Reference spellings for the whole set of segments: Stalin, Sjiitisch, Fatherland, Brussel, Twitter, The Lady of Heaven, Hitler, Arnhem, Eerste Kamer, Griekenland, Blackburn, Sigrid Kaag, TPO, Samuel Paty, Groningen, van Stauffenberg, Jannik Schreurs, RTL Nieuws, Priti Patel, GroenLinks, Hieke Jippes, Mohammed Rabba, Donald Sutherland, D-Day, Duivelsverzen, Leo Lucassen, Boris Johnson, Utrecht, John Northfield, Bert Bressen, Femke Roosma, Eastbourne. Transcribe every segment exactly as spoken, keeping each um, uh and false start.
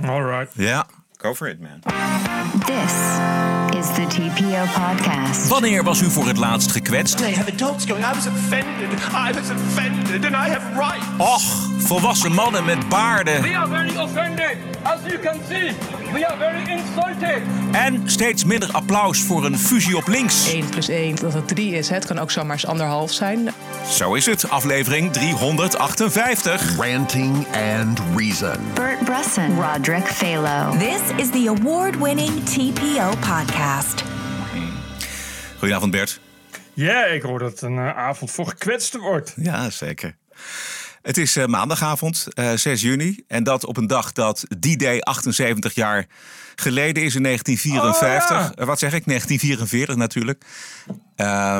All right. Ja. Go for it, man. This is the T P O podcast. Wanneer was u voor het laatst gekwetst? They have adults going, I was offended, I was offended and I have rights. Och, volwassen mannen met baarden. We are very offended, as you can see. We are very insulted. En steeds minder applaus voor een fusie op links. één plus één, dat het drie is, het kan ook zomaar eens anderhalf zijn. Zo is het, aflevering driehonderdachtenvijftig. Ranting and Reason. Bert Bressen, Roderick Phalo. This is the award-winning T P O podcast. Goedenavond, Bert. Ja, ik hoor dat een uh, avond voor gekwetst wordt. Ja, zeker. Het is uh, maandagavond, uh, zes juni. En dat op een dag dat D-Day achtenzeventig jaar geleden is in negentien vierenvijftig. Oh, ja. Wat zeg ik? negentien vierenveertig natuurlijk. Uh,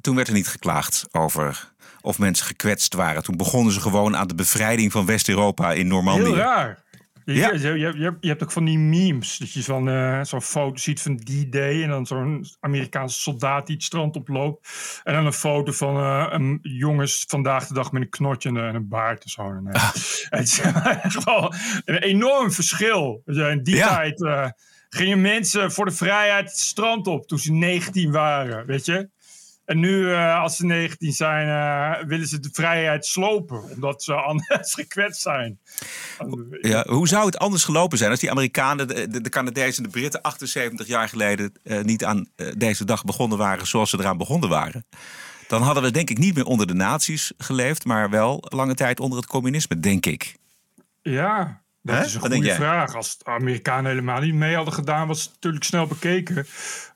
toen werd er niet geklaagd over of mensen gekwetst waren. Toen begonnen ze gewoon aan de bevrijding van West-Europa in Normandië. Heel raar. Je, ja. je, je, je hebt ook van die memes. Dat je zo'n, uh, zo'n foto ziet van D-Day. En dan zo'n Amerikaanse soldaat die het strand oploopt. En dan een foto van uh, een jongens vandaag de dag met een knotje en, en een baard. En zo. En, uh, ah. Het is echt wel een enorm verschil. In die ja. tijd uh, gingen mensen voor de vrijheid het strand op toen ze negentien waren. Weet je? En nu, uh, als ze negentien zijn, uh, willen ze de vrijheid slopen. Omdat ze anders gekwetst zijn. Ja, hoe zou het anders gelopen zijn als die Amerikanen, de, de Canadezen en de Britten achtenzeventig jaar geleden uh, niet aan uh, deze dag begonnen waren zoals ze eraan begonnen waren? Dan hadden we denk ik niet meer onder de nazi's geleefd, maar wel lange tijd onder het communisme, denk ik. Ja, dat He? is een wat goede vraag. Als de Amerikanen helemaal niet mee hadden gedaan, was het natuurlijk snel bekeken.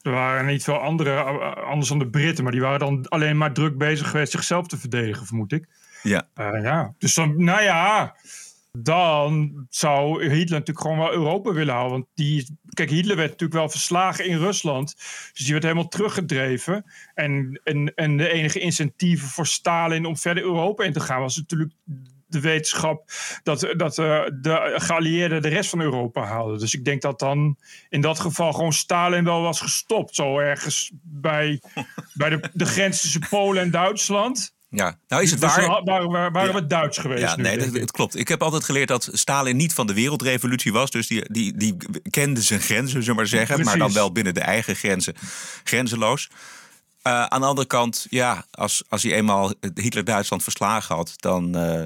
Er waren niet veel andere, anders dan de Britten, maar die waren dan alleen maar druk bezig geweest zichzelf te verdedigen, vermoed ik. Ja. Uh, ja. Dus dan, nou ja, dan zou Hitler natuurlijk gewoon wel Europa willen houden. Want die, kijk, Hitler werd natuurlijk wel verslagen in Rusland. Dus die werd helemaal teruggedreven. En, en, en de enige incentieven voor Stalin om verder Europa in te gaan was natuurlijk de wetenschap dat, dat uh, de geallieerden de rest van Europa haalden. Dus ik denk dat dan in dat geval gewoon Stalin wel was gestopt. Zo ergens bij, bij de, de grens tussen Polen en Duitsland. Ja, nou is het dus waar. Waren, waren, waren ja. we Duits geweest? Ja, nu, nee, dat, dat klopt. Ik heb altijd geleerd dat Stalin niet van de wereldrevolutie was. Dus die, die, die kende zijn grenzen, zullen we maar zeggen. Precies. Maar dan wel binnen de eigen grenzen. Grenzeloos. Uh, aan de andere kant, ja, als, als hij eenmaal Hitler-Duitsland verslagen had, dan Uh,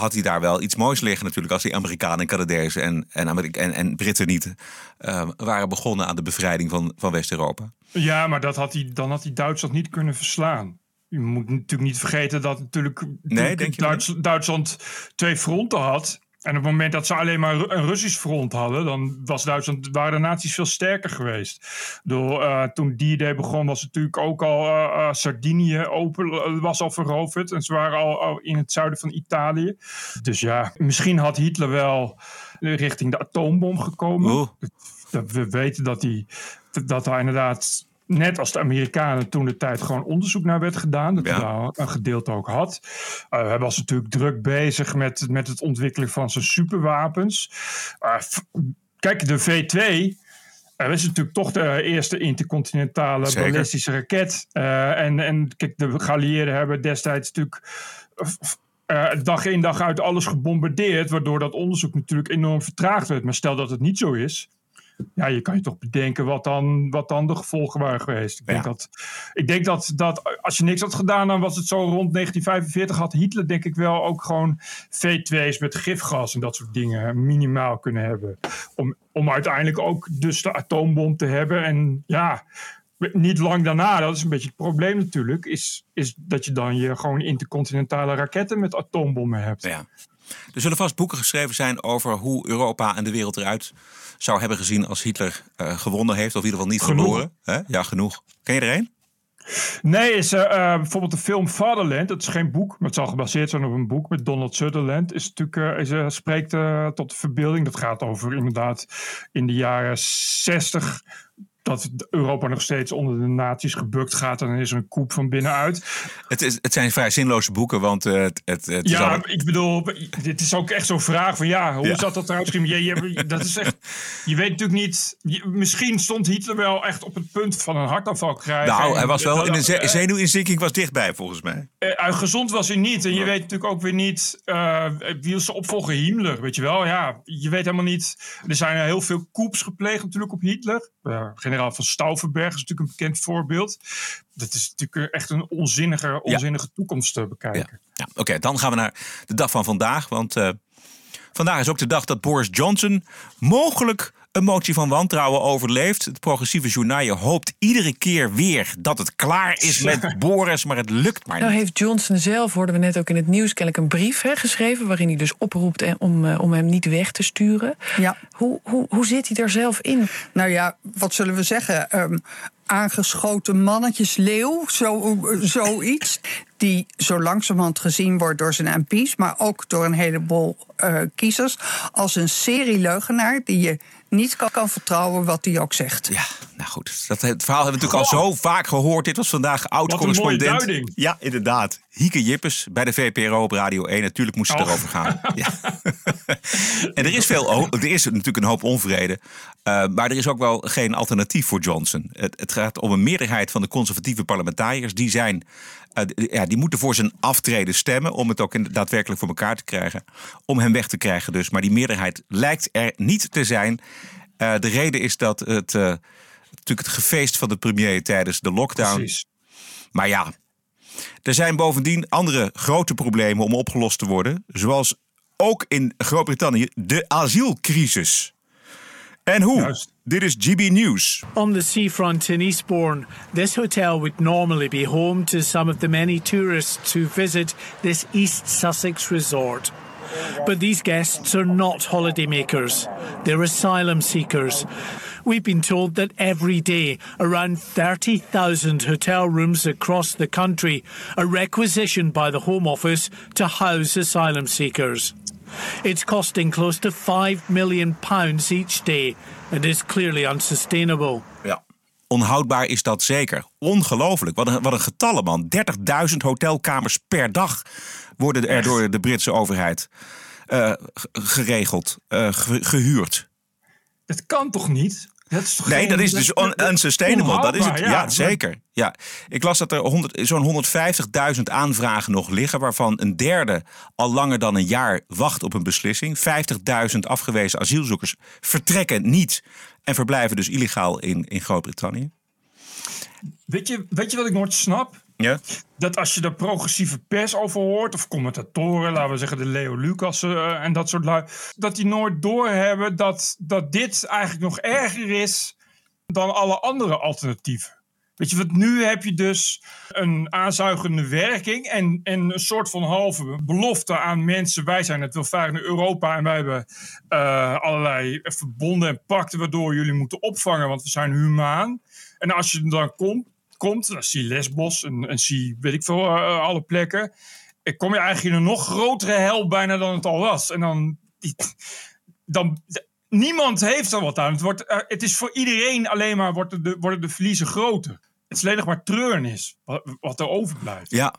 had hij daar wel iets moois liggen natuurlijk, als die Amerikanen en Canadezen en, en, Amerika- en, en Britten niet uh, waren begonnen aan de bevrijding van, van West-Europa. Ja, maar dat had hij, dan had hij Duitsland niet kunnen verslaan. Je moet natuurlijk niet vergeten dat natuurlijk nee, denk je Duits, Duitsland twee fronten had. En op het moment dat ze alleen maar een Russisch front hadden, dan was Duitsland, waren de nazi's veel sterker geweest. Door, uh, toen D-Day begon was natuurlijk ook al uh, uh, Sardinië open, was al veroverd. En ze waren al, al in het zuiden van Italië. Dus ja, misschien had Hitler wel richting de atoombom gekomen. Oh. We weten dat hij, dat hij inderdaad, net als de Amerikanen toen de tijd gewoon onderzoek naar werd gedaan. Dat hij ja. een gedeelte ook had. Uh, hij was natuurlijk druk bezig met, met het ontwikkelen van zijn superwapens. Uh, f- Kijk, de V twee uh, is natuurlijk toch de eerste intercontinentale Zeker. ballistische raket. Uh, en, en kijk, de geallieerden hebben destijds natuurlijk F- Uh, dag in dag uit alles gebombardeerd. Waardoor dat onderzoek natuurlijk enorm vertraagd werd. Maar stel dat het niet zo is, ja, je kan je toch bedenken wat dan, wat dan de gevolgen waren geweest. Ik denk, ja. dat, ik denk dat, dat als je niks had gedaan, dan was het zo rond negentien vijfenveertig had Hitler denk ik wel ook gewoon V twee's met gifgas en dat soort dingen minimaal kunnen hebben. Om, om uiteindelijk ook dus de atoombom te hebben. En ja, niet lang daarna, dat is een beetje het probleem natuurlijk, is, is dat je dan je gewoon intercontinentale raketten met atoombommen hebt. Ja. Er zullen vast boeken geschreven zijn over hoe Europa en de wereld eruit zou hebben gezien als Hitler uh, gewonnen heeft, of in ieder geval niet genoeg. verloren. He? Ja, genoeg. Ken je er een? Nee, is uh, uh, bijvoorbeeld de film Fatherland. Dat is geen boek, maar het zal gebaseerd zijn op een boek met Donald Sutherland. Is natuurlijk, uh, is, uh, spreekt uh, tot de verbeelding. Dat gaat over inderdaad in de jaren zestig... dat Europa nog steeds onder de nazi's gebukt gaat. Dan is er een koep van binnenuit. Het, is, het zijn vrij zinloze boeken, want het, het, het is Ja, al... ik bedoel, dit is ook echt zo'n vraag van ja, hoe ja. zat dat eruit? Je, je, dat is echt, je weet natuurlijk niet... Je, misschien stond Hitler wel echt op het punt van een hartaanval krijgen. Nou, en, hij was wel in een ze- zenuwinzinking was dichtbij, volgens mij. Uh, gezond was hij niet. En je ja. weet natuurlijk ook weer niet... Uh, wie is de opvolger Himmler, weet je wel? Ja, je weet helemaal niet... Er zijn heel veel koeps gepleegd natuurlijk op Hitler. Uh, generaal van Stauffenberg is natuurlijk een bekend voorbeeld. Dat is natuurlijk echt een onzinnige, onzinnige ja. toekomst te bekijken. Ja. Ja. Oké, okay, dan gaan we naar de dag van vandaag. Want uh, vandaag is ook de dag dat Boris Johnson mogelijk een motie van wantrouwen overleeft. Het progressieve journaal hoopt iedere keer weer dat het klaar is met ja. Boris, maar het lukt maar niet. Nou heeft Johnson zelf, hoorden we net ook in het nieuws, kennelijk een brief hè, geschreven waarin hij dus oproept om, uh, om hem niet weg te sturen. Ja. Hoe, hoe, hoe zit hij daar zelf in? Nou ja, wat zullen we zeggen? Um, aangeschoten mannetjesleeuw, zo, uh, zoiets... die zo langzamerhand gezien wordt door zijn M P's... maar ook door een heleboel uh, kiezers... als een serie leugenaar die je niet kan, kan vertrouwen wat hij ook zegt. Ja, nou goed. Dat, het verhaal hebben we natuurlijk Goh. al zo vaak gehoord. Dit was vandaag oud-correspondent. Ja, inderdaad. Hieke Jippes bij de V P R O op Radio één. Natuurlijk moest ze oh. erover gaan. Ja. En er is, veel o- er is natuurlijk een hoop onvrede. Uh, maar er is ook wel geen alternatief voor Johnson. Het, het gaat om een meerderheid van de conservatieve parlementariërs. Die zijn... Uh, d- ja, die moeten voor zijn aftreden stemmen om het ook in, daadwerkelijk voor elkaar te krijgen. Om hem weg te krijgen dus. Maar die meerderheid lijkt er niet te zijn. Uh, de reden is dat het, uh, natuurlijk het gefeest van de premier tijdens de lockdown. Precies. Maar ja, er zijn bovendien andere grote problemen om opgelost te worden. Zoals ook in Groot-Brittannië de asielcrisis. En hoe? Juist. Dit is G B News. On the seafront in Eastbourne, this hotel would normally be home to some of the many tourists who visit this East Sussex resort. But these guests are not holidaymakers. They're asylum seekers. We've been told that every day around thirty thousand hotel rooms across the country are requisitioned by the Home Office to house asylum seekers. It's costing close to five million pounds each day and is clearly unsustainable. Ja, onhoudbaar is dat zeker. Ongelooflijk. Wat een, wat een getallen, man. dertigduizend hotelkamers per dag worden er door de Britse overheid uh, geregeld, uh, ge- gehuurd. Dat kan toch niet? Dat is toch nee, geen, dat is dus on, unsustainable. Dat is het. Ja, ja, zeker. Ja. Ik las dat er honderd, zo'n honderdvijftigduizend aanvragen nog liggen, waarvan een derde al langer dan een jaar wacht op een beslissing. vijftigduizend afgewezen asielzoekers vertrekken niet en verblijven dus illegaal in, in Groot-Brittannië. Weet je, weet je wat ik nooit snap? Ja. Dat als je de progressieve pers over hoort, of commentatoren, laten we zeggen de Leo Lucassen uh, en dat soort lui, dat die nooit doorhebben dat, dat dit eigenlijk nog erger is dan alle andere alternatieven. Weet je, want nu heb je dus een aanzuigende werking en, en een soort van halve belofte aan mensen. Wij zijn het welvarende Europa en wij hebben uh, allerlei verbonden en pakten waardoor jullie moeten opvangen, want we zijn humaan. En als je dan komt, komt, dan zie je Lesbos en, en zie weet ik veel, uh, alle plekken. En kom je eigenlijk in een nog grotere hel bijna dan het al was. En dan, dan niemand heeft er wat aan. Het, wordt, uh, het is voor iedereen alleen maar, wordt de, worden de verliezen groter. Het is alleen nog maar treurnis wat, wat er overblijft. Ja,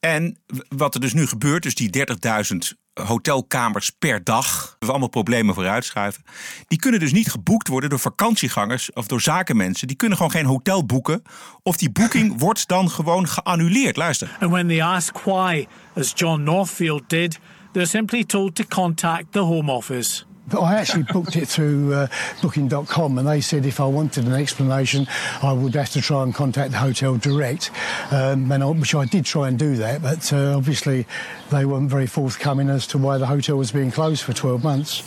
en wat er dus nu gebeurt, dus die dertigduizend hotelkamers per dag, we allemaal problemen vooruitschuiven, die kunnen dus niet geboekt worden door vakantiegangers of door zakenmensen. Die kunnen gewoon geen hotel boeken of die boeking wordt dan gewoon geannuleerd. Luister. And when they ask why, as John Northfield did, they're simply told to contact the Home Office. I actually booked it through uh, booking dot com and they said if I wanted an explanation I would have to try and contact the hotel direct, um, and I, which I did try and do that, but uh, obviously they weren't very forthcoming as to why the hotel was being closed for twelve months.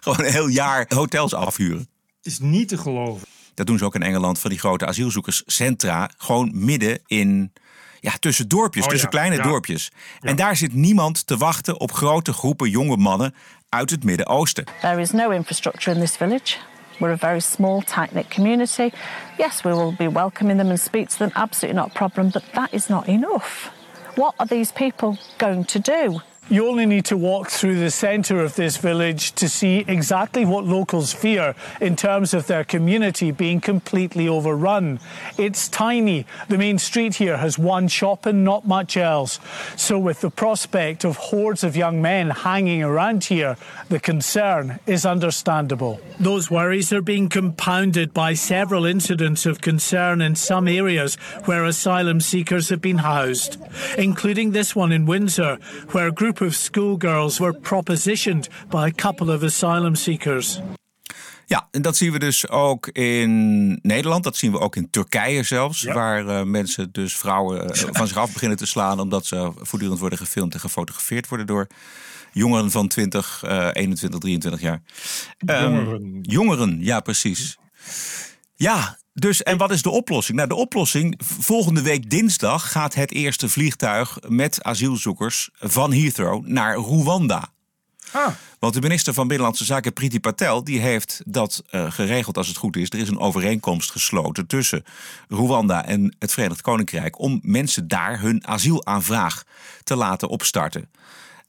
Gewoon een heel jaar hotels afhuren. Het is niet te geloven. Dat doen ze ook in Engeland van die grote asielzoekerscentra, gewoon midden in... Ja, tussen dorpjes, oh, tussen ja, kleine ja. dorpjes. Ja. En daar zit niemand te wachten op grote groepen jonge mannen uit het Midden-Oosten. There is no infrastructure in this village. We're a very small, tight-knit community. Yes, we will be welcoming them and speak to them. Absolutely not a problem, but that is not enough. What are these people going to do? You only need to walk through the centre of this village to see exactly what locals fear in terms of their community being completely overrun. It's tiny. The main street here has one shop and not much else. So with the prospect of hordes of young men hanging around here, the concern is understandable. Those worries are being compounded by several incidents of concern in some areas where asylum seekers have been housed, including this one in Windsor, where a group of schoolgirls were propositioned by a couple of asylum seekers. Ja, en dat zien we dus ook in Nederland. Dat zien we ook in Turkije zelfs. Ja. Waar uh, mensen dus vrouwen uh, van zich af beginnen te slaan, omdat ze voortdurend worden gefilmd en gefotografeerd worden door jongeren van twintig, uh, eenentwintig, drieëntwintig jaar. Um, jongeren. Jongeren, ja precies. Ja, dus en wat is de oplossing? Nou, de oplossing, volgende week dinsdag gaat het eerste vliegtuig met asielzoekers van Heathrow naar Rwanda. Ah. Want de minister van Binnenlandse Zaken, Priti Patel, die heeft dat uh, geregeld als het goed is. Er is een overeenkomst gesloten tussen Rwanda en het Verenigd Koninkrijk om mensen daar hun asielaanvraag te laten opstarten.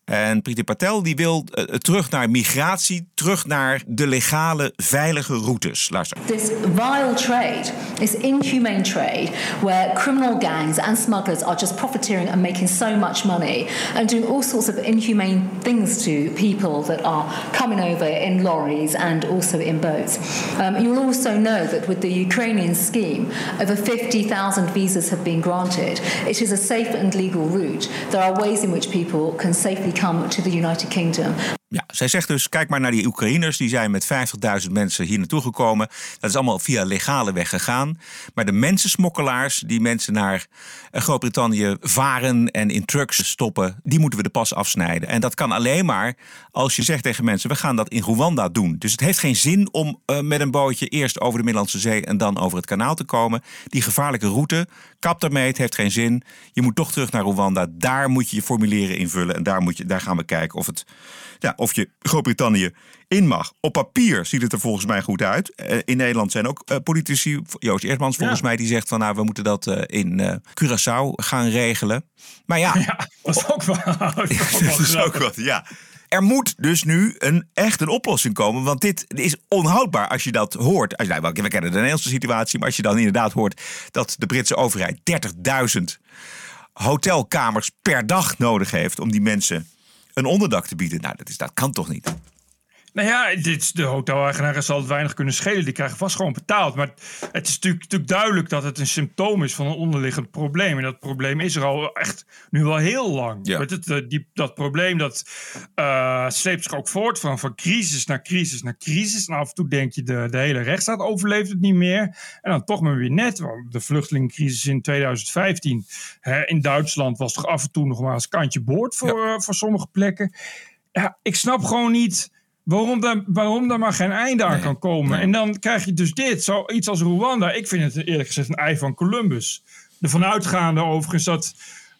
En Priti Patel die wil uh, terug naar migratie, terug naar de legale, veilige routes. Luister. This vile trade, this inhumane trade, where criminal gangs and smugglers are just profiteering and making so much money and doing all sorts of inhumane things to people that are coming over in lorries and also in boats. Um, you'll also know that with the Ukrainian scheme, over fifty thousand visas have been granted. It is a safe and legal route. There are ways in which people can safely come to the United Kingdom. Ja, zij zegt dus, kijk maar naar die Oekraïners. Die zijn met vijftigduizend mensen hier naartoe gekomen. Dat is allemaal via legale weg gegaan. Maar de mensensmokkelaars die mensen naar Groot-Brittannië varen en in trucks stoppen, die moeten we de pas afsnijden. En dat kan alleen maar als je zegt tegen mensen, we gaan dat in Rwanda doen. Dus het heeft geen zin om uh, met een bootje eerst over de Middellandse Zee en dan over het kanaal te komen. Die gevaarlijke route, kap daarmee, het heeft geen zin. Je moet toch terug naar Rwanda. Daar moet je je formulieren invullen. En daar, moet je, daar gaan we kijken of het... Ja, of je Groot-Brittannië in mag. Op papier ziet het er volgens mij goed uit. Uh, in Nederland zijn ook uh, politici, Joost Eerdmans volgens ja. mij, die zegt van nou, we moeten dat uh, in uh, Curaçao gaan regelen. Maar ja, ja dat is ook wel. Dat is ook wat, ja. Er moet dus nu een, echt een oplossing komen. Want dit is onhoudbaar als je dat hoort. Als je, nou, we kennen de Nederlandse situatie, maar als je dan inderdaad hoort dat de Britse overheid dertigduizend hotelkamers per dag nodig heeft om die mensen een onderdak te bieden. Nou, dat, is, dat kan toch niet? Nou ja, dit, de hoteleigenaren zal het weinig kunnen schelen. Die krijgen vast gewoon betaald. Maar het is natuurlijk, natuurlijk duidelijk dat het een symptoom is van een onderliggend probleem. En dat probleem is er al echt nu al heel lang. Ja. Met het, die, dat probleem dat uh, sleept zich ook voort van, van crisis naar crisis naar crisis. En af en toe denk je, de, de hele rechtsstaat overleeft het niet meer. En dan toch maar weer net. Want de vluchtelingencrisis in tweeduizend vijftien hè, in Duitsland was toch af en toe nog maar eens kantje boord voor, ja. uh, voor sommige plekken. Ja, ik snap gewoon niet Waarom daar, waarom daar maar geen einde aan nee, kan komen. Nee. En dan krijg je dus dit, zoiets als Rwanda. Ik vind het eerlijk gezegd een ei van Columbus. Ervan uitgaande overigens dat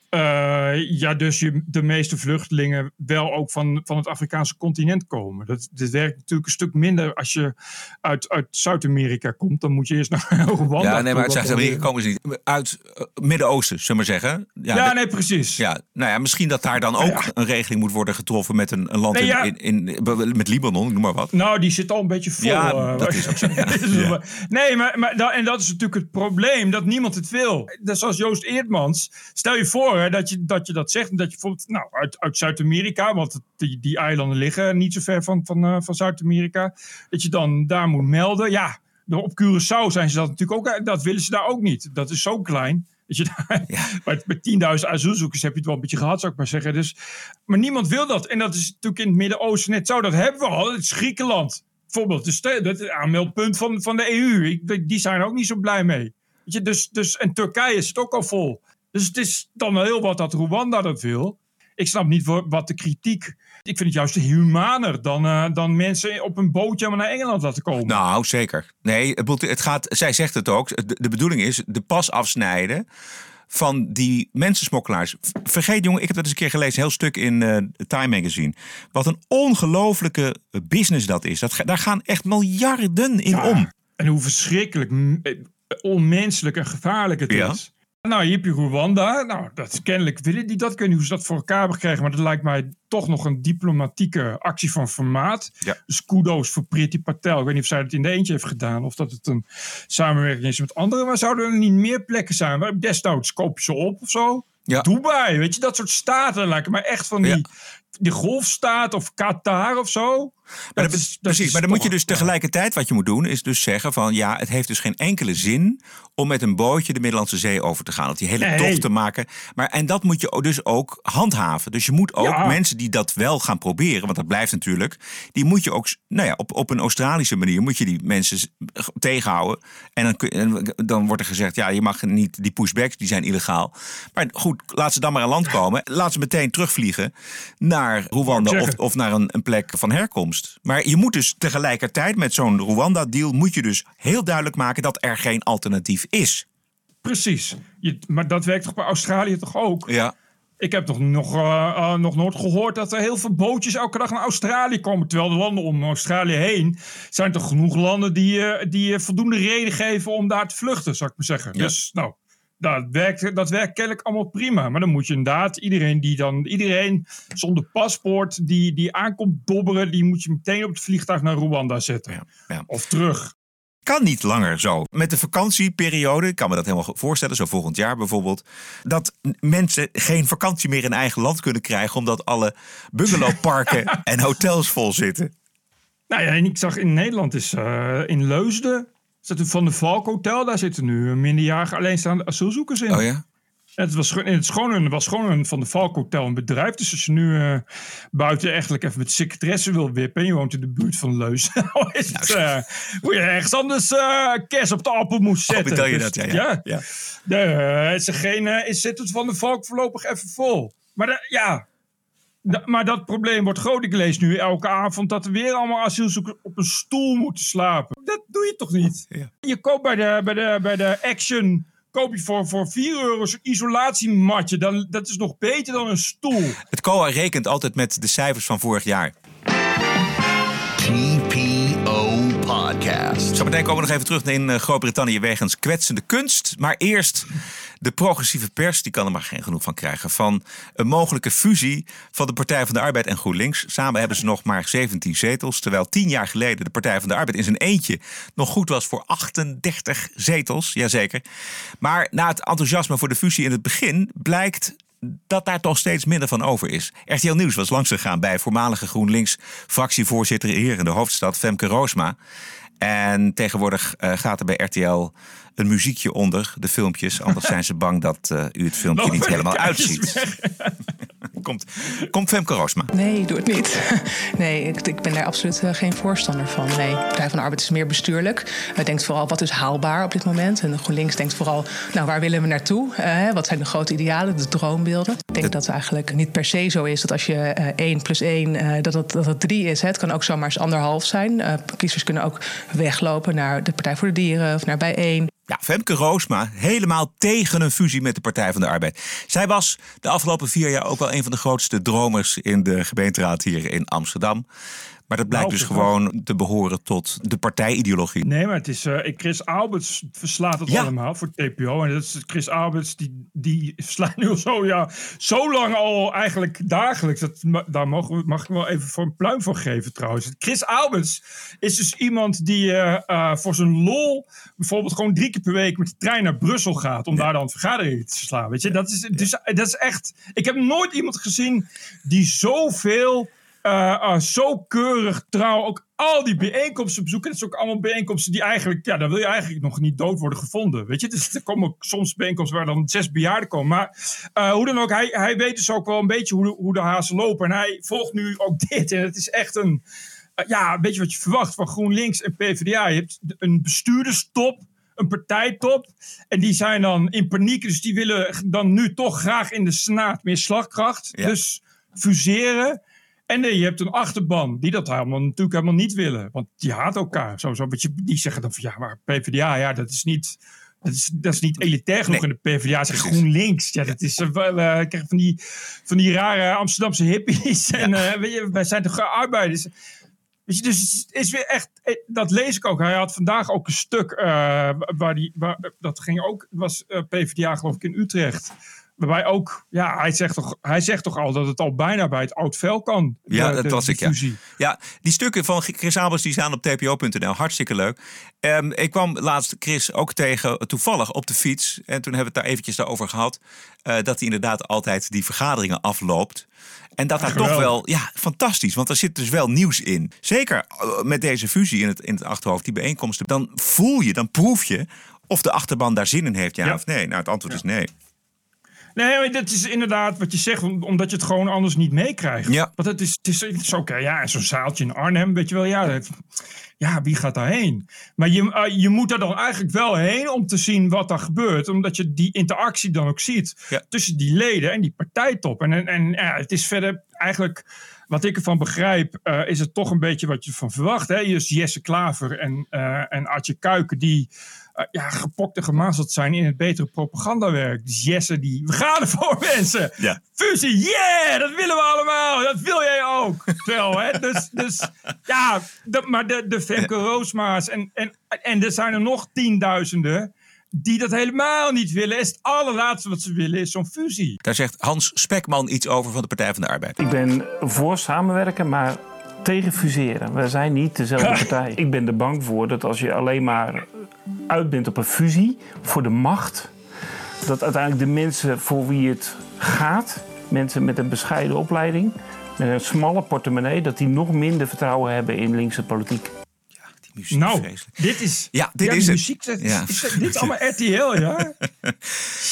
uh, ja, dus je, de meeste vluchtelingen wel ook van, van het Afrikaanse continent komen. Dat, dat werkt natuurlijk een stuk minder als je uit, uit Zuid-Amerika komt. Dan moet je eerst naar Rwanda. Ja, nee, maar uit Zuid-Amerika komen ze niet. Uit uh, Midden-Oosten, zullen we maar zeggen. Ja, ja dat, nee, precies. Ja, nou ja, misschien dat daar dan ook ja. een regeling moet worden getroffen met een, een land nee, ja. in, in, in, met Libanon, noem maar wat. Nou, die zit al een beetje vol. Ja, uh, dat is ook zo. Ja. Ja. Nee, maar, maar da, en dat is natuurlijk het probleem, dat niemand het wil. Dat is zoals Joost Eerdmans. Stel je voor hè, dat, je, dat je dat zegt. Dat je bijvoorbeeld nou, uit, uit Zuid-Amerika, want die, die eilanden liggen niet zo ver van, van, uh, van Zuid-Amerika. Dat je dan daar moet melden. Ja, op Curaçao zijn ze dat natuurlijk ook. Dat willen ze daar ook niet. Dat is zo klein. Weet je, daar, ja. Met, met tienduizend asielzoekers heb je het wel een beetje gehad, zou ik maar zeggen. Dus, maar niemand wil dat. En dat is natuurlijk in het Midden-Oosten net zo. Dat hebben we al. Het is Griekenland. Bijvoorbeeld het, stel, het aanmeldpunt van, van de E U. Die zijn er ook niet zo blij mee. Weet je, dus, dus, en Turkije is het ook al vol. Dus het is dan wel heel wat dat Rwanda dat wil. Ik snap niet wat de kritiek. Ik vind het juist humaner dan, uh, dan mensen op een bootje maar naar Engeland laten komen. Nou, zeker. Nee, het gaat, zij zegt het ook. De, de bedoeling is de pas afsnijden van die mensensmokkelaars. Vergeet, jongen, ik heb dat eens een keer gelezen. Een heel stuk in uh, Time Magazine. Wat een ongelofelijke business dat is. Dat, daar gaan echt miljarden in ja, om. En hoe verschrikkelijk, onmenselijk en gevaarlijk het ja. is. Nou, hier heb je Rwanda. Nou, dat is kennelijk willen die dat. Ik weet niet hoe ze dat voor elkaar krijgen, maar dat lijkt mij toch nog een diplomatieke actie van formaat. Ja. Dus kudo's voor Priti Patel. Ik weet niet of zij dat in de eentje heeft gedaan of dat het een samenwerking is met anderen. Maar zouden er niet meer plekken zijn waar destijds koop je ze op of zo? Ja. Dubai, weet je, dat soort staten lijken mij echt van die... Ja. Die golfstaat of Qatar of zo. Maar dat dat is, precies, maar dan moet je dus tegelijkertijd wat je moet doen... is dus zeggen van ja, het heeft dus geen enkele zin... om met een bootje de Middellandse Zee over te gaan. Of die hele nee. tocht te maken. Maar, en dat moet je dus ook handhaven. Dus je moet ook ja. mensen die dat wel gaan proberen... want dat blijft natuurlijk... die moet je ook nou ja, op, op een Australische manier... moet je die mensen tegenhouden. En dan, kun, en dan wordt er gezegd... ja, je mag niet die pushbacks, die zijn illegaal. Maar goed, laat ze dan maar aan land komen. Laat ze meteen terugvliegen naar Rwanda... of, of naar een, een plek van herkomst. Maar je moet dus tegelijkertijd met zo'n Rwanda-deal... moet je dus heel duidelijk maken dat er geen alternatief is. Precies. Je, maar dat werkt toch bij Australië toch ook? Ja. Ik heb nog, nog, uh, uh, nog nooit gehoord dat er heel veel bootjes elke dag naar Australië komen. Terwijl de landen om Australië heen zijn toch genoeg landen... die, uh, die uh, voldoende reden geven om daar te vluchten, zou ik maar zeggen. Ja. Dus nou... Dat werkt, dat werkt kennelijk allemaal prima. Maar dan moet je inderdaad iedereen die dan... Iedereen zonder paspoort die, die aankomt dobberen... die moet je meteen op het vliegtuig naar Rwanda zetten. Ja, ja. Of terug. Kan niet langer zo. Met de vakantieperiode, ik kan me dat helemaal voorstellen... zo volgend jaar bijvoorbeeld... dat mensen geen vakantie meer in eigen land kunnen krijgen... omdat alle bungalowparken en hotels vol zitten. Nou ja, en ik zag in Nederland is uh, in Leusden... Is dat Van de Valk Hotel? Daar zitten nu minderjarige alleenstaande asielzoekers in. Oh ja? Het was, het was, gewoon, een, was gewoon een Van de Valk Hotel, een bedrijf. Dus als je nu uh, buitenechtelijk even met secretaresse wil wippen... en je woont in de buurt van Leusden... is het, uh, moet je ergens anders uh, kers op de appel moet zetten. Oh, betel je dus, dat, ja. ja. ja. De, uh, is er geen, uh, is zit het Van de Valk voorlopig even vol. Maar de, ja... Da- maar dat probleem wordt groot. Ik lees nu elke avond dat er weer allemaal asielzoekers op een stoel moeten slapen. Dat doe je toch niet? Ja. Je koopt bij de, bij de, bij de Action koop je voor, voor vier euro zo'n isolatiematje. Dan, dat is nog beter dan een stoel. Het C O A rekent altijd met de cijfers van vorig jaar. T P O Podcast. Zometeen komen we nog even terug in Groot-Brittannië wegens kwetsende kunst. Maar eerst... De progressieve pers, die kan er maar geen genoeg van krijgen... van een mogelijke fusie van de Partij van de Arbeid en GroenLinks. Samen hebben ze nog maar zeventien zetels... terwijl tien jaar geleden de Partij van de Arbeid in zijn eentje... nog goed was voor achtendertig zetels, jazeker. Maar na het enthousiasme voor de fusie in het begin... blijkt dat daar toch steeds minder van over is. R T L Nieuws was langs gegaan bij voormalige GroenLinks-fractievoorzitter... hier in de hoofdstad, Femke Roosma... En tegenwoordig uh, gaat er bij R T L een muziekje onder, de filmpjes. Anders zijn ze bang dat uh, u het filmpje niet helemaal uitziet. Komt, komt Femke Roosma. Nee, doe het niet. Nee, ik, ik ben daar absoluut uh, geen voorstander van. Nee, de Partij van de Arbeid is meer bestuurlijk. Hij denkt vooral, wat is haalbaar op dit moment? En GroenLinks denkt vooral, nou, waar willen we naartoe? Uh, wat zijn de grote idealen, de droombeelden? Ik denk dat, dat het eigenlijk niet per se zo is... dat als je uh, één plus één, uh, dat, het, dat het drie is. Hè. Het kan ook zomaar eens anderhalf zijn. Uh, kiezers kunnen ook weglopen naar de Partij voor de Dieren of naar bijeen. Ja, Femke Roosma, helemaal tegen een fusie met de Partij van de Arbeid. Zij was de afgelopen vier jaar ook wel een van de grootste dromers... in de gemeenteraad hier in Amsterdam. Maar dat blijkt nou, dus gewoon te behoren tot de partijideologie. Nee, maar het is uh, Chris Aalberts verslaat het ja. allemaal voor T P O. En dat is Chris Aalberts, die, die verslaat nu al zo, ja, zo lang al eigenlijk dagelijks. Dat, daar mag, mag ik wel even voor een pluim voor geven trouwens. Chris Aalberts is dus iemand die uh, uh, voor zijn lol... bijvoorbeeld gewoon drie keer per week met de trein naar Brussel gaat... om ja. daar dan vergaderingen te slaan. Weet je? Dat is, dus, dat is echt... Ik heb nooit iemand gezien die zoveel... Uh, uh, zo keurig, trouw, ook al die bijeenkomsten bezoeken. Dat is ook allemaal bijeenkomsten die eigenlijk... Ja, daar wil je eigenlijk nog niet dood worden gevonden, weet je. Dus er komen ook soms bijeenkomsten waar dan zes bejaarden komen. Maar uh, hoe dan ook, hij, hij weet dus ook wel een beetje hoe de, hoe de hazen lopen. En hij volgt nu ook dit. En het is echt een... Uh, ja, een beetje wat je verwacht van GroenLinks en P v d A. Je hebt een bestuurderstop, een partijtop. En die zijn dan in paniek. Dus die willen dan nu toch graag in de Senaat meer slagkracht. Ja. Dus fuseren. En nee, je hebt een achterban die dat helemaal, natuurlijk helemaal niet willen. Want die haat elkaar. Zo, zo, die zeggen dan van ja, maar P v d A, ja, dat is niet, dat is, dat is niet elitair genoeg. Nee. En de P v d A zegt GroenLinks. Ja, dat is uh, wel, uh, ik krijg van die, van die rare Amsterdamse hippies. Ja. En uh, weet je, wij zijn toch arbeiders. Dus het is, is weer echt, dat lees ik ook. Hij had vandaag ook een stuk, uh, waar die, waar, dat ging ook, was uh, P v d A geloof ik in Utrecht. Waarbij ook, ja, hij zegt toch, hij zegt toch al dat het al bijna bij het oud vuil kan. Ja, de, dat was ik, ja. ja. Die stukken van Chris Aalberts die staan op t p o punt n l. Hartstikke leuk. Um, ik kwam laatst Chris ook tegen, toevallig op de fiets. En toen hebben we het daar eventjes over gehad. Uh, dat hij inderdaad altijd die vergaderingen afloopt. En dat daar ja, toch wel, ja, fantastisch. Want er zit dus wel nieuws in. Zeker met deze fusie in het, in het achterhoofd, die bijeenkomsten. Dan voel je, dan proef je of de achterban daar zin in heeft, ja, ja. of nee. Nou, het antwoord ja. is nee. Nee, dat is inderdaad wat je zegt, omdat je het gewoon anders niet meekrijgt. Ja. Want het is, het is, het is oké, okay, ja, zo'n zaaltje in Arnhem, weet je wel, ja, dat, ja wie gaat daarheen? Maar je, uh, je moet daar dan eigenlijk wel heen om te zien wat daar gebeurt, omdat je die interactie dan ook ziet ja. tussen die leden en die partijtop. En, en, en ja, het is verder eigenlijk... Wat ik ervan begrijp, uh, is het toch een beetje wat je ervan verwacht. Hè? Dus Jesse Klaver en, uh, en Artje Kuiken die uh, ja, gepokt en gemazeld zijn in het betere propagandawerk. Dus Jesse die, we gaan ervoor mensen. Ja. Fusie, yeah, dat willen we allemaal. Dat wil jij ook. Wel, hè? Dus, dus ja, de, maar de, de Femke Roosma's en, en, en er zijn er nog tienduizenden die dat helemaal niet willen. Is het allerlaatste wat ze willen is zo'n fusie. Daar zegt Hans Spekman iets over van de Partij van de Arbeid. Ik ben voor samenwerken, maar tegen fuseren. We zijn niet dezelfde partij. Ik ben er bang voor dat als je alleen maar uit bent op een fusie voor de macht, dat uiteindelijk de mensen voor wie het gaat, mensen met een bescheiden opleiding, met een smalle portemonnee, dat die nog minder vertrouwen hebben in linkse politiek. Muziek, nou, vreselijk. dit is, ja, dit ja, is muziek, het. Ja. Is, is, dit is allemaal R T L, ja?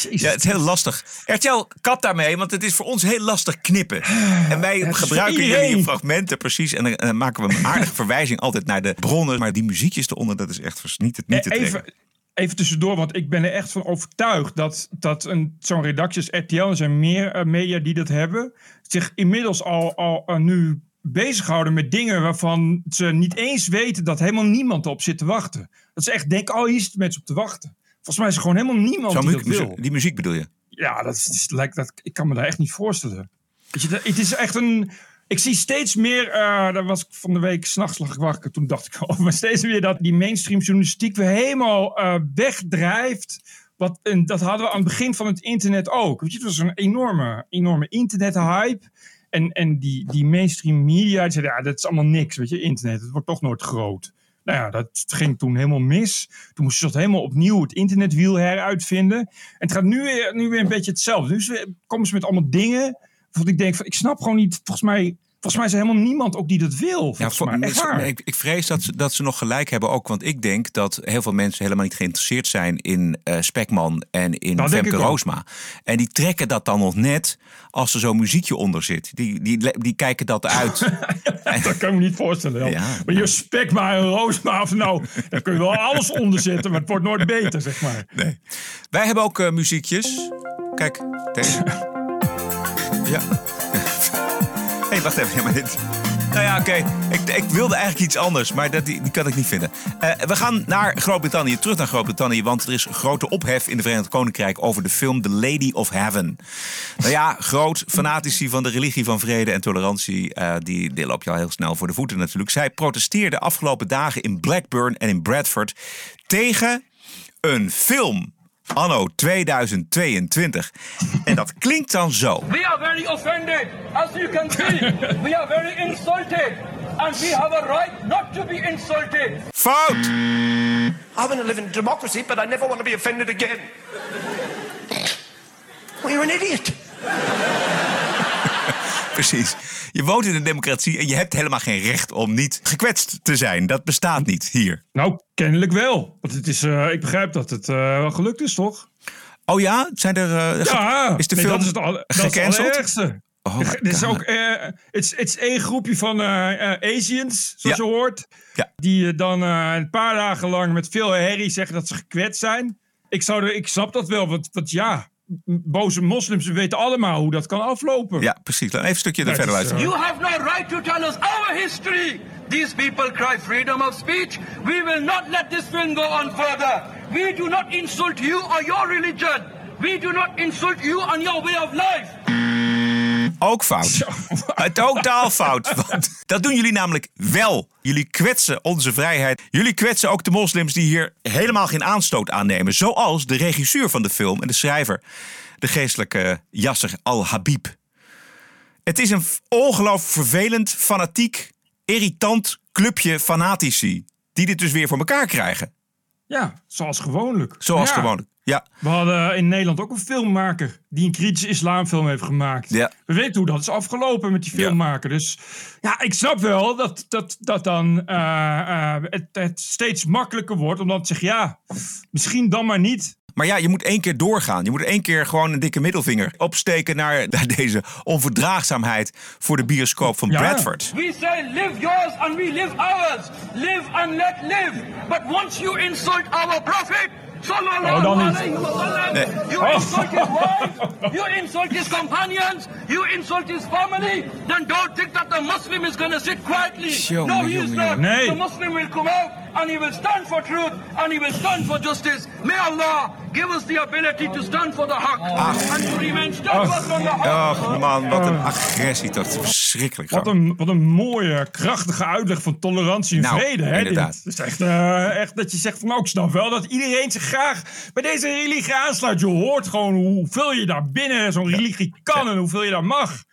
Ja, het is heel lastig. R T L kapt daarmee, want het is voor ons heel lastig knippen. En wij het gebruiken jullie fragmenten, precies. En dan, dan maken we een aardige verwijzing altijd naar de bronnen. Maar die muziekjes eronder, dat is echt vers, niet het niet te trekken. Even tussendoor, want ik ben er echt van overtuigd dat, dat een, zo'n redactie als R T L, er zijn meer uh, media die dat hebben, zich inmiddels al, al uh, nu... bezighouden met dingen waarvan ze niet eens weten dat helemaal niemand op zit te wachten. Dat ze echt denken, oh, hier zitten mensen op te wachten. Volgens mij is er gewoon helemaal niemand die muziek, dat wil. Die muziek bedoel je? Ja, dat is, is, lijkt, dat, ik kan me daar echt niet voorstellen. Weet je, dat, het is echt een... Ik zie steeds meer, uh, daar was ik van de week, 's nachts lag ik wakker, toen dacht ik al, maar steeds meer dat die mainstream journalistiek weer helemaal uh, wegdrijft. Wat, en dat hadden we aan het begin van het internet ook. Weet je, het was een enorme, enorme internethype. En, en die, die mainstream media, die zeiden, ja, dat is allemaal niks, weet je, internet, het wordt toch nooit groot. Nou ja, dat ging toen helemaal mis. Toen moesten ze dat helemaal opnieuw het internetwiel heruitvinden. En het gaat nu weer, nu weer een beetje hetzelfde. Dus komen ze met allemaal dingen, wat ik denk, van, ik snap gewoon niet, volgens mij... Volgens mij is er helemaal niemand ook die dat wil. Ja, voor, mij. Echt waar. Ik, ik vrees dat ze, dat ze nog gelijk hebben ook. Want ik denk dat heel veel mensen helemaal niet geïnteresseerd zijn in uh, Spekman en in dat Femke Roosma. En die trekken dat dan nog net als er zo'n muziekje onder zit. Die, die, die kijken dat uit. Ja, dat kan ik me niet voorstellen. Ja, maar nou. Je Spekman en Roosma, of nou, daar kun je wel alles onder zetten. Maar het wordt nooit beter, zeg maar. Nee. Wij hebben ook uh, muziekjes. Kijk, deze. Ja. Nee, wacht even. Ja, maar dit... Nou ja, oké. Okay. Ik, ik wilde eigenlijk iets anders, maar dat, die, die kan ik niet vinden. Uh, we gaan naar Groot-Brittannië, terug naar Groot-Brittannië... want er is grote ophef in het Verenigd Koninkrijk over de film The Lady of Heaven. Nou ja, groot fanatici van de religie van vrede en tolerantie... Uh, die, die loop je al heel snel voor de voeten natuurlijk. Zij protesteerden afgelopen dagen in Blackburn en in Bradford... tegen een film... Anno tweeduizend tweeëntwintig. En dat klinkt dan zo. We are very offended, as you can see. We are very insulted. And we have a right not to be insulted. Fout! I want to live in democracy, but I never want to be offended again. Well, you're an idiot. Precies. Je woont in een democratie en je hebt helemaal geen recht om niet gekwetst te zijn. Dat bestaat niet hier. Nou, kennelijk wel. Want het is, uh, ik begrijp dat het uh, wel gelukt is, toch? Oh ja? Zijn er... Uh, ja, is de nee, film dat is het, alle, dat is het allerergste. Oh my God. Het is ook uh, één groepje van uh, uh, Asians, zoals ja. je hoort. Ja. Die dan uh, een paar dagen lang met veel herrie zeggen dat ze gekwetst zijn. Ik, zou er, ik snap dat wel, want, want ja... Boze moslims, we weten allemaal hoe dat kan aflopen. Ja, precies. Laten we even een stukje er verder luisteren. You have no right to tell us our history. These people cry freedom of speech. We will not let this film go on further. We do not insult you or your religion. We do not insult you and your way of life. ook fout. Het ook taalfout. Want dat doen jullie namelijk wel. Jullie kwetsen onze vrijheid. Jullie kwetsen ook de moslims die hier helemaal geen aanstoot aannemen. Zoals de regisseur van de film en de schrijver, de geestelijke Yasser al-Habib. Het is een ongelooflijk vervelend, fanatiek, irritant clubje fanatici. Die dit dus weer voor elkaar krijgen. Ja, zoals gewoonlijk. Zoals ja. gewoonlijk, ja. We hadden in Nederland ook een filmmaker die een kritische islamfilm heeft gemaakt. Ja. We weten hoe dat is afgelopen met die filmmaker. Ja. Dus ja, ik snap wel dat, dat, dat dan uh, uh, het, het steeds makkelijker wordt. Om dan te zeggen, ja, misschien dan maar niet. Maar ja, je moet één keer doorgaan. Je moet één keer gewoon een dikke middelvinger opsteken naar, naar deze onverdraagzaamheid voor de bioscoop van ja. Bradford. We say live yours and we live ours. Live and let live. But once you insult our prophet, oh, dan niet. Nee. You insult his wife, you insult his companions, you insult his family, then don't think that the Muslim is gonna sit quietly. Jongen, no, he's jongen, not. Nee. The Muslim will come out and he will stand for truth and he will stand for justice. May Allah give us the ability to stand for the haq. Ach, and to remain steadfast on the haq. Ach man, wat een agressie toch. Verschrikkelijk. Wat een, wat een mooie, krachtige uitleg van tolerantie en nou, vrede. Hè, inderdaad. Het is echt, uh, echt dat je zegt van nou, ik snap wel dat iedereen zich graag bij deze religie aansluit. Je hoort gewoon hoeveel je daar binnen zo'n religie kan en hoeveel je daar mag.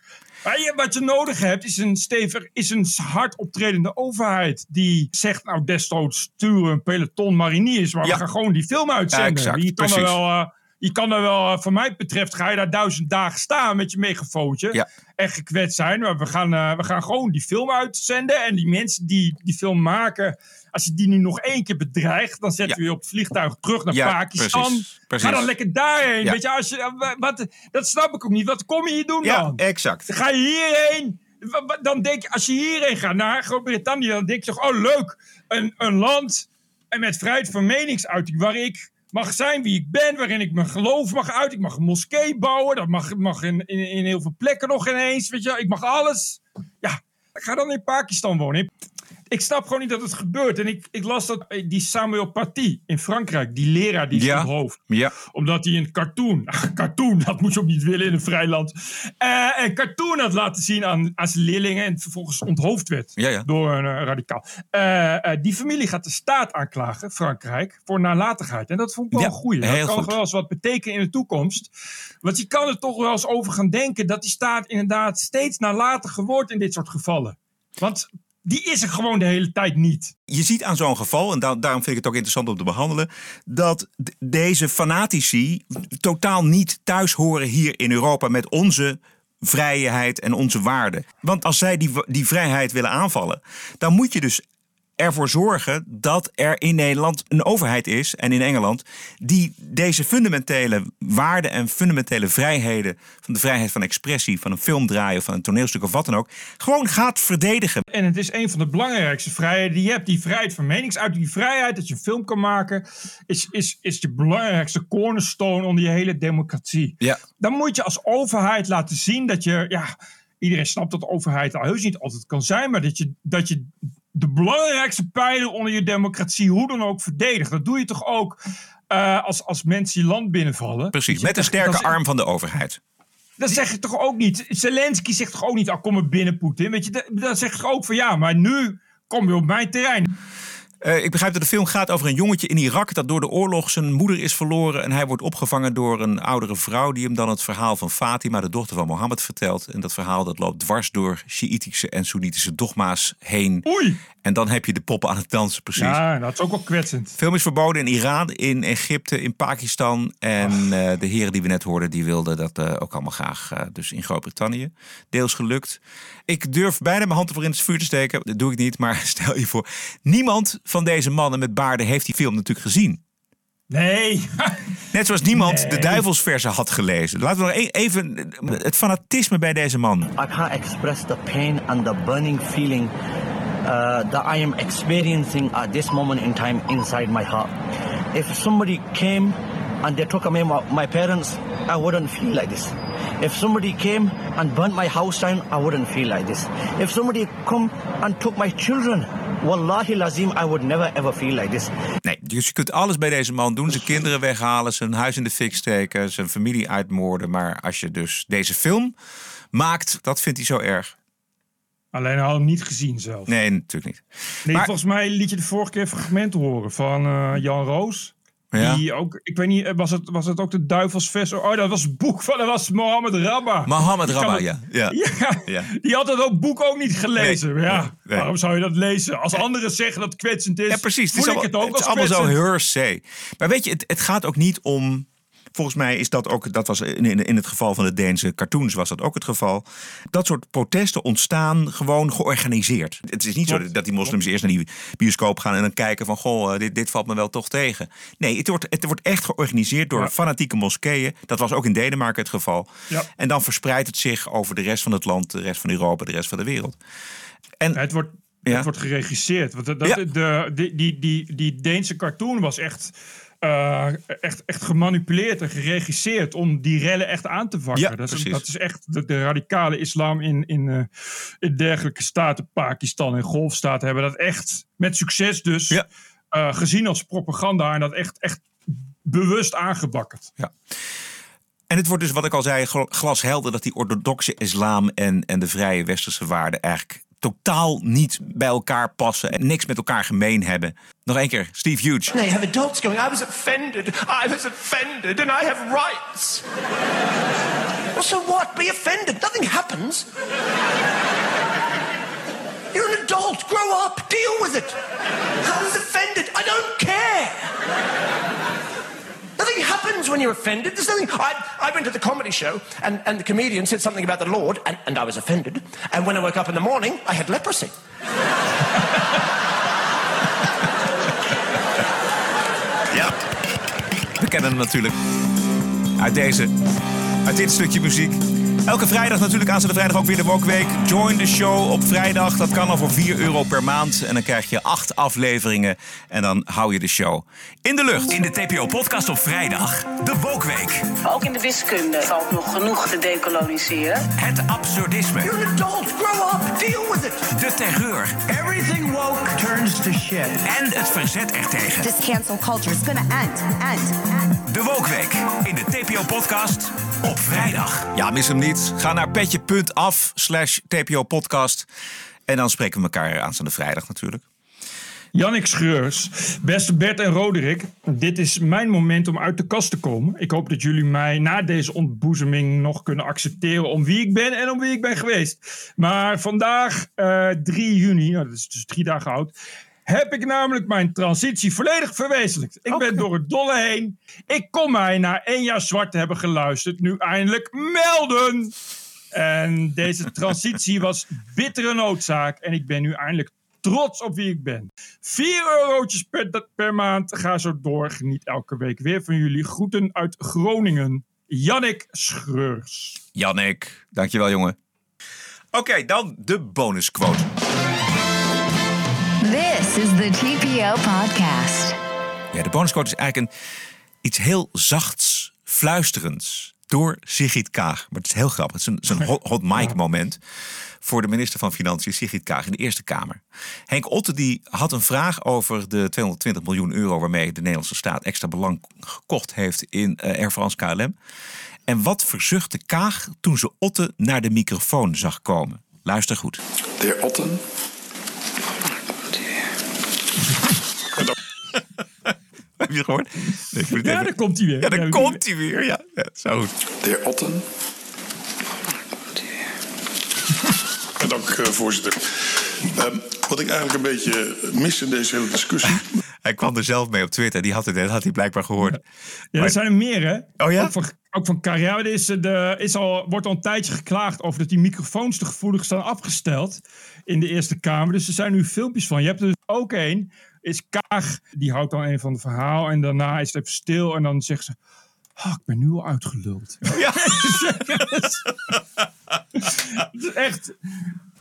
Maar wat je nodig hebt is een stevig, is een hard optredende overheid die zegt nou desnoods sturen een peloton mariniers, maar ja. we gaan gewoon die film uitzenden. Exact, je, kan er wel, uh, je kan er wel, uh, van mij betreft, ga je daar duizend dagen staan met je megafootje ja. en gekwetst zijn, maar we gaan, uh, we gaan gewoon die film uitzenden en die mensen die die film maken, als je die nu nog één keer bedreigt, dan zetten ja. we je op het vliegtuig terug naar ja, Pakistan. Precies, precies. Ga dan lekker daarheen. Ja. Weet je, als je wat, dat snap ik ook niet. Wat kom je hier doen ja, dan? Exact. Ga je hierheen? Dan denk je, als je hierheen gaat naar Groot-Brittannië, dan denk je toch, oh leuk, een, een land en met vrijheid van meningsuiting, waar ik mag zijn wie ik ben, waarin ik mijn geloof mag uit. Ik mag een moskee bouwen. Dat mag, mag in, in, in heel veel plekken nog ineens. Weet je, ik mag alles. Ja, ik ga dan in Pakistan wonen. Ik snap gewoon niet dat het gebeurt. En ik, ik las dat die Samuel Paty in Frankrijk, die leraar die is ja. op hoofd. Ja. Omdat hij een cartoon, cartoon, dat moet je ook niet willen in een vrij land. Uh, een cartoon had laten zien aan, aan zijn leerlingen en vervolgens onthoofd werd ja, ja. door een uh, radicaal. Uh, uh, die familie gaat de staat aanklagen, Frankrijk, voor nalatigheid. En dat vond ik wel ja, een goeie. Dat kan goed. wel eens wat betekenen in de toekomst. Want je kan er toch wel eens over gaan denken dat die staat inderdaad steeds nalatiger wordt in dit soort gevallen. Want die is er gewoon de hele tijd niet. Je ziet aan zo'n geval, en da- daarom vind ik het ook interessant om te behandelen, dat d- deze fanatici totaal niet thuis horen hier in Europa met onze vrijheid en onze waarden. Want als zij die, w- die vrijheid willen aanvallen, dan moet je dus ervoor zorgen dat er in Nederland een overheid is, en in Engeland, die deze fundamentele waarden en fundamentele vrijheden, van de vrijheid van expressie, van een film draaien, van een toneelstuk of wat dan ook, gewoon gaat verdedigen. En het is een van de belangrijkste vrijheden die je hebt. Die vrijheid van meningsuiting, die vrijheid dat je een film kan maken, is, is, is de belangrijkste cornerstone onder je hele democratie. Ja. Dan moet je als overheid laten zien dat je, ja, iedereen snapt dat de overheid al heus niet altijd kan zijn, maar dat je, dat je de belangrijkste pijler onder je democratie, hoe dan ook, verdedigen. Dat doe je toch ook uh, als, als mensen je land binnenvallen. Precies, met een sterke dat, arm van de overheid. Dat zeg je toch ook niet. Zelensky zegt toch ook niet, oh, kom maar binnen, Poetin. Weet je, dat, dat zeg je toch ook van, ja, maar nu kom je op mijn terrein. Uh, ik begrijp dat de film gaat over een jongetje in Irak dat door de oorlog zijn moeder is verloren en hij wordt opgevangen door een oudere vrouw die hem dan het verhaal van Fatima, de dochter van Mohammed, vertelt. En dat verhaal dat loopt dwars door Sjiitische en Soenitische dogma's heen. Oei. En dan heb je de poppen aan het dansen, precies. Ja, dat is ook wel kwetsend. De film is verboden in Iran, in Egypte, in Pakistan. En uh, de heren die we net hoorden, die wilden dat uh, ook allemaal graag. Uh, dus in Groot-Brittannië. Deels gelukt. Ik durf bijna mijn hand voor in het vuur te steken. Dat doe ik niet, maar stel je voor. Niemand van deze mannen met baarden heeft die film natuurlijk gezien. Nee. Net zoals niemand nee. de Duivelsverzen had gelezen. Laten we nog even het fanatisme bij deze man. I can't express the pain and the burning feeling Uh, that I am experiencing at this moment in time inside my heart. If somebody came and they took away my, my parents, I wouldn't feel like this. If somebody came and burnt my house down, I wouldn't feel like this. If somebody come and took my children, wallahi lazim, I would never ever feel like this. Nee, dus je kunt alles bij deze man doen. Zijn kinderen weghalen, zijn huis in de fik steken, zijn familie uitmoorden. Maar als je dus deze film maakt, dat vindt hij zo erg. Alleen al hem niet gezien zelf. Nee, natuurlijk niet. Nee, maar... Volgens mij liet je de vorige keer fragmenten horen van uh, Jan Roos. Ja. Die ook, ik weet niet, was het, was het ook de Duivelsverzen? Oh, dat was het boek van, dat was Mohammed Rabba. Mohammed Rabba, ja. Ja. Ja. ja. Die had dat boek ook niet gelezen. Nee. Ja. Nee. Nee. Waarom zou je dat lezen? Als anderen zeggen dat het kwetsend is, ja, precies. Voel het is ik allemaal, het ook het als kwetsend. Het is allemaal zo hearsay. Maar weet je, het, het gaat ook niet om... Volgens mij is dat ook, dat was in, in het geval van de Deense cartoons was dat ook het geval. Dat soort protesten ontstaan gewoon georganiseerd. Het is niet Klopt. zo dat die moslims Klopt. eerst naar die bioscoop gaan en dan kijken van goh, dit, dit valt me wel toch tegen. Nee, het wordt, het wordt echt georganiseerd door ja. fanatieke moskeeën. Dat was ook in Denemarken het geval. Ja. En dan verspreidt het zich over de rest van het land, de rest van Europa, de rest van de wereld. En ja, het wordt... Ja. Het wordt geregisseerd. Want dat, dat, ja. de, die, die, die, die Deense cartoon was echt, uh, echt, echt gemanipuleerd en geregisseerd om die rellen echt aan te vakken. Ja, dat, is, dat is echt de, de radicale islam in, in, uh, in dergelijke staten, Pakistan en Golfstaten, hebben dat echt met succes dus ja. uh, gezien als propaganda en dat echt, echt bewust aangebakkerd. Ja. En het wordt dus, wat ik al zei, glashelder dat die orthodoxe islam en, en de vrije westerse waarden eigenlijk totaal niet bij elkaar passen en niks met elkaar gemeen hebben. Nog één keer, Steve Hughes. They have adults going, I was offended, I was offended and I have rights. Well, so what? Be offended, nothing happens. You're an adult, grow up, deal with it. I was offended, I don't care. Nothing happens when you're offended. There's nothing. I, I went to the comedy show and, and the comedian said something about the Lord and, and I was offended. And when I woke up in the morning, I had leprosy. Ja, we kennen hem natuurlijk uit deze, uit dit stukje muziek. Elke vrijdag natuurlijk, aanstaande vrijdag ook weer de Woke Week. Join the show op vrijdag. Dat kan al voor vier euro per maand. En dan krijg je acht afleveringen. En dan hou je de show in de lucht. In de T P O-podcast op vrijdag, de Woke Week. Ook in de wiskunde valt nog genoeg te dekoloniseren. Het absurdisme. You're an adult, grow up, deal with it. De terreur. Everything woke turns to shit. En het verzet ertegen. This cancel culture is gonna end, end, end. De Woke Week in de T P O-podcast op vrijdag. Ja, mis hem niet. Ga naar petje.af slash tpo-podcast. En dan spreken we elkaar aanstaande vrijdag natuurlijk. Jannik Schreurs, beste Bert en Roderick. Dit is mijn moment om uit de kast te komen. Ik hoop dat jullie mij na deze ontboezeming nog kunnen accepteren om wie ik ben en om wie ik ben geweest. Maar vandaag, uh, drie juni, nou, dat is dus drie dagen oud, heb ik namelijk mijn transitie volledig verwezenlijkt. Ik okay. ben door het dolle heen. Ik kon mij na één jaar zwart hebben geluisterd nu eindelijk melden. En deze transitie was bittere noodzaak. En ik ben nu eindelijk trots op wie ik ben. Vier eurotjes per, per maand. Ga zo door. Geniet elke week weer van jullie. Groeten uit Groningen. Jannik Schreurs. Jannik, dankjewel jongen. Oké, okay, dan de bonusquote. This is the T P O podcast. Ja, de bonusquote is eigenlijk een, iets heel zachts, fluisterends door Sigrid Kaag. Maar het is heel grappig. Het is een, het is een hot, hot mic moment voor de minister van Financiën, Sigrid Kaag, in de Eerste Kamer. Henk Otten die had een vraag over de tweehonderdtwintig miljoen euro... waarmee de Nederlandse staat extra belang gekocht heeft in uh, Air France K L M. En wat verzuchtte Kaag toen ze Otten naar de microfoon zag komen? Luister goed. De heer Otten... Heb je het gehoord? Nee, ja, even... daar komt hij weer. Ja, daar ja, komt hij weer. weer. Ja, ja, zo goed. De heer Otten. Ja, dank, voorzitter. Um, wat ik eigenlijk een beetje mis in deze hele discussie... Hij kwam er zelf mee op Twitter. Die had het, dat had hij blijkbaar gehoord. Ja, ja, er zijn er meer, hè? Oh ja? Ook van, ook van Karia. Er is, de, is al, wordt al een tijdje geklaagd over dat die microfoons te gevoelig staan afgesteld in de Eerste Kamer. Dus er zijn nu filmpjes van. Je hebt er dus ook één... is Kaag, die houdt dan een van het verhaal en daarna is het even stil en dan zegt ze, oh, ik ben nu al uitgeluld. Ja. Echt.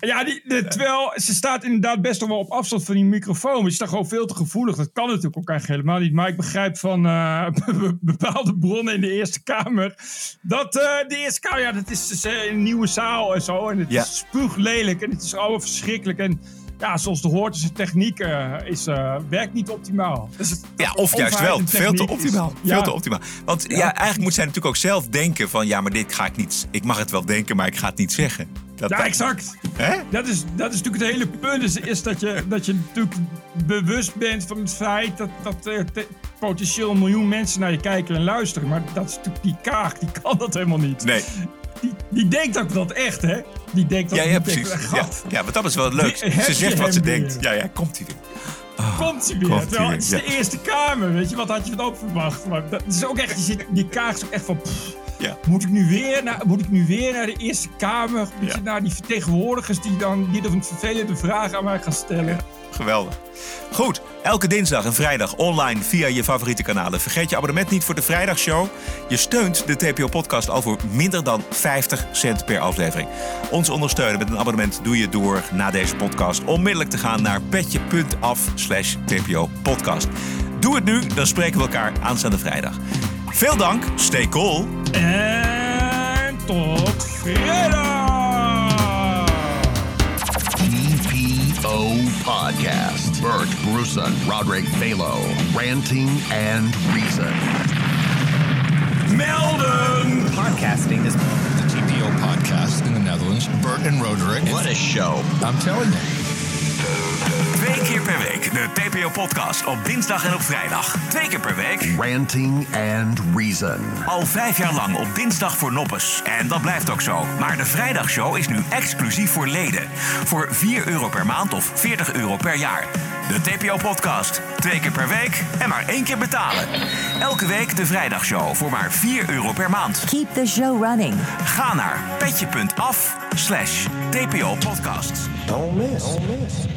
Ja, die, de, terwijl ze staat inderdaad best wel op afstand van die microfoon. Maar ze staat gewoon veel te gevoelig. Dat kan natuurlijk ook eigenlijk helemaal niet. Maar ik begrijp van uh, be- bepaalde bronnen in de Eerste Kamer... dat uh, de Eerste Kamer, ja, dat is dus, uh, een nieuwe zaal en zo. En het ja. is spuuglelijk en het is allemaal verschrikkelijk. En ja, zoals het hoort, is de techniek uh, is, uh, werkt niet optimaal. Dus het, ja, of juist wel. Veel te optimaal. Is, ja. Veel te optimaal. Want ja. Ja, eigenlijk moet zij natuurlijk ook zelf denken van... ja, maar dit ga ik niet... Ik mag het wel denken, maar ik ga het niet zeggen. Dat, ja, exact. Hè? Dat, is, dat is natuurlijk het hele punt. Is, is dat, je, dat je natuurlijk bewust bent van het feit... dat, dat uh, te, potentieel een miljoen mensen naar je kijken en luisteren. Maar dat is natuurlijk die Kaag. Die kan dat helemaal niet. Nee. Die, die denkt ook dat echt, hè? Die denkt dat ja, ja, die precies. Denkt, ja, ja, want dat is wel leuk. Die, ze zegt wat ze weer. denkt. Ja, ja, komt hij weer. Oh, komt hij weer. Komt Terwijl, weer. Het is ja. de Eerste Kamer, weet je. Wat had je van ook verwacht? Maar dat is ook echt, die, die Kaag is ook echt van... Pff, ja. moet, ik nu weer naar, moet ik nu weer naar de Eerste Kamer? Weet je, ja. naar die vertegenwoordigers die dan die een vervelende vraag aan mij gaan stellen. Ja, geweldig. Goed, elke dinsdag en vrijdag online via je favoriete kanalen. Vergeet je abonnement niet voor de vrijdagshow. Je steunt de T P O-podcast al voor minder dan vijftig cent per aflevering. Ons ondersteunen met een abonnement doe je door na deze podcast onmiddellijk te gaan naar petje punt af slash T P O podcast. Doe het nu, dan spreken we elkaar aanstaande vrijdag. Veel dank, stay cool. En tot vrijdag. T P O Podcast. Bert Bressen, Roderick Phalo. Ranting and Reason. Melden. Podcasting is the T P O Podcast in the Netherlands. Bert and Roderick. What a show. I'm telling you. Twee keer per week de T P O Podcast op dinsdag en op vrijdag. Twee keer per week Ranting and Reason. Al vijf jaar lang op dinsdag voor noppes. En dat blijft ook zo. Maar de vrijdagshow is nu exclusief voor leden. Voor vier euro per maand of veertig euro per jaar. De T P O Podcast. Twee keer per week en maar één keer betalen. Elke week de vrijdagshow voor maar vier euro per maand. Keep the show running. Ga naar petje punt af slash T P O Podcasts. Don't miss. Don't miss.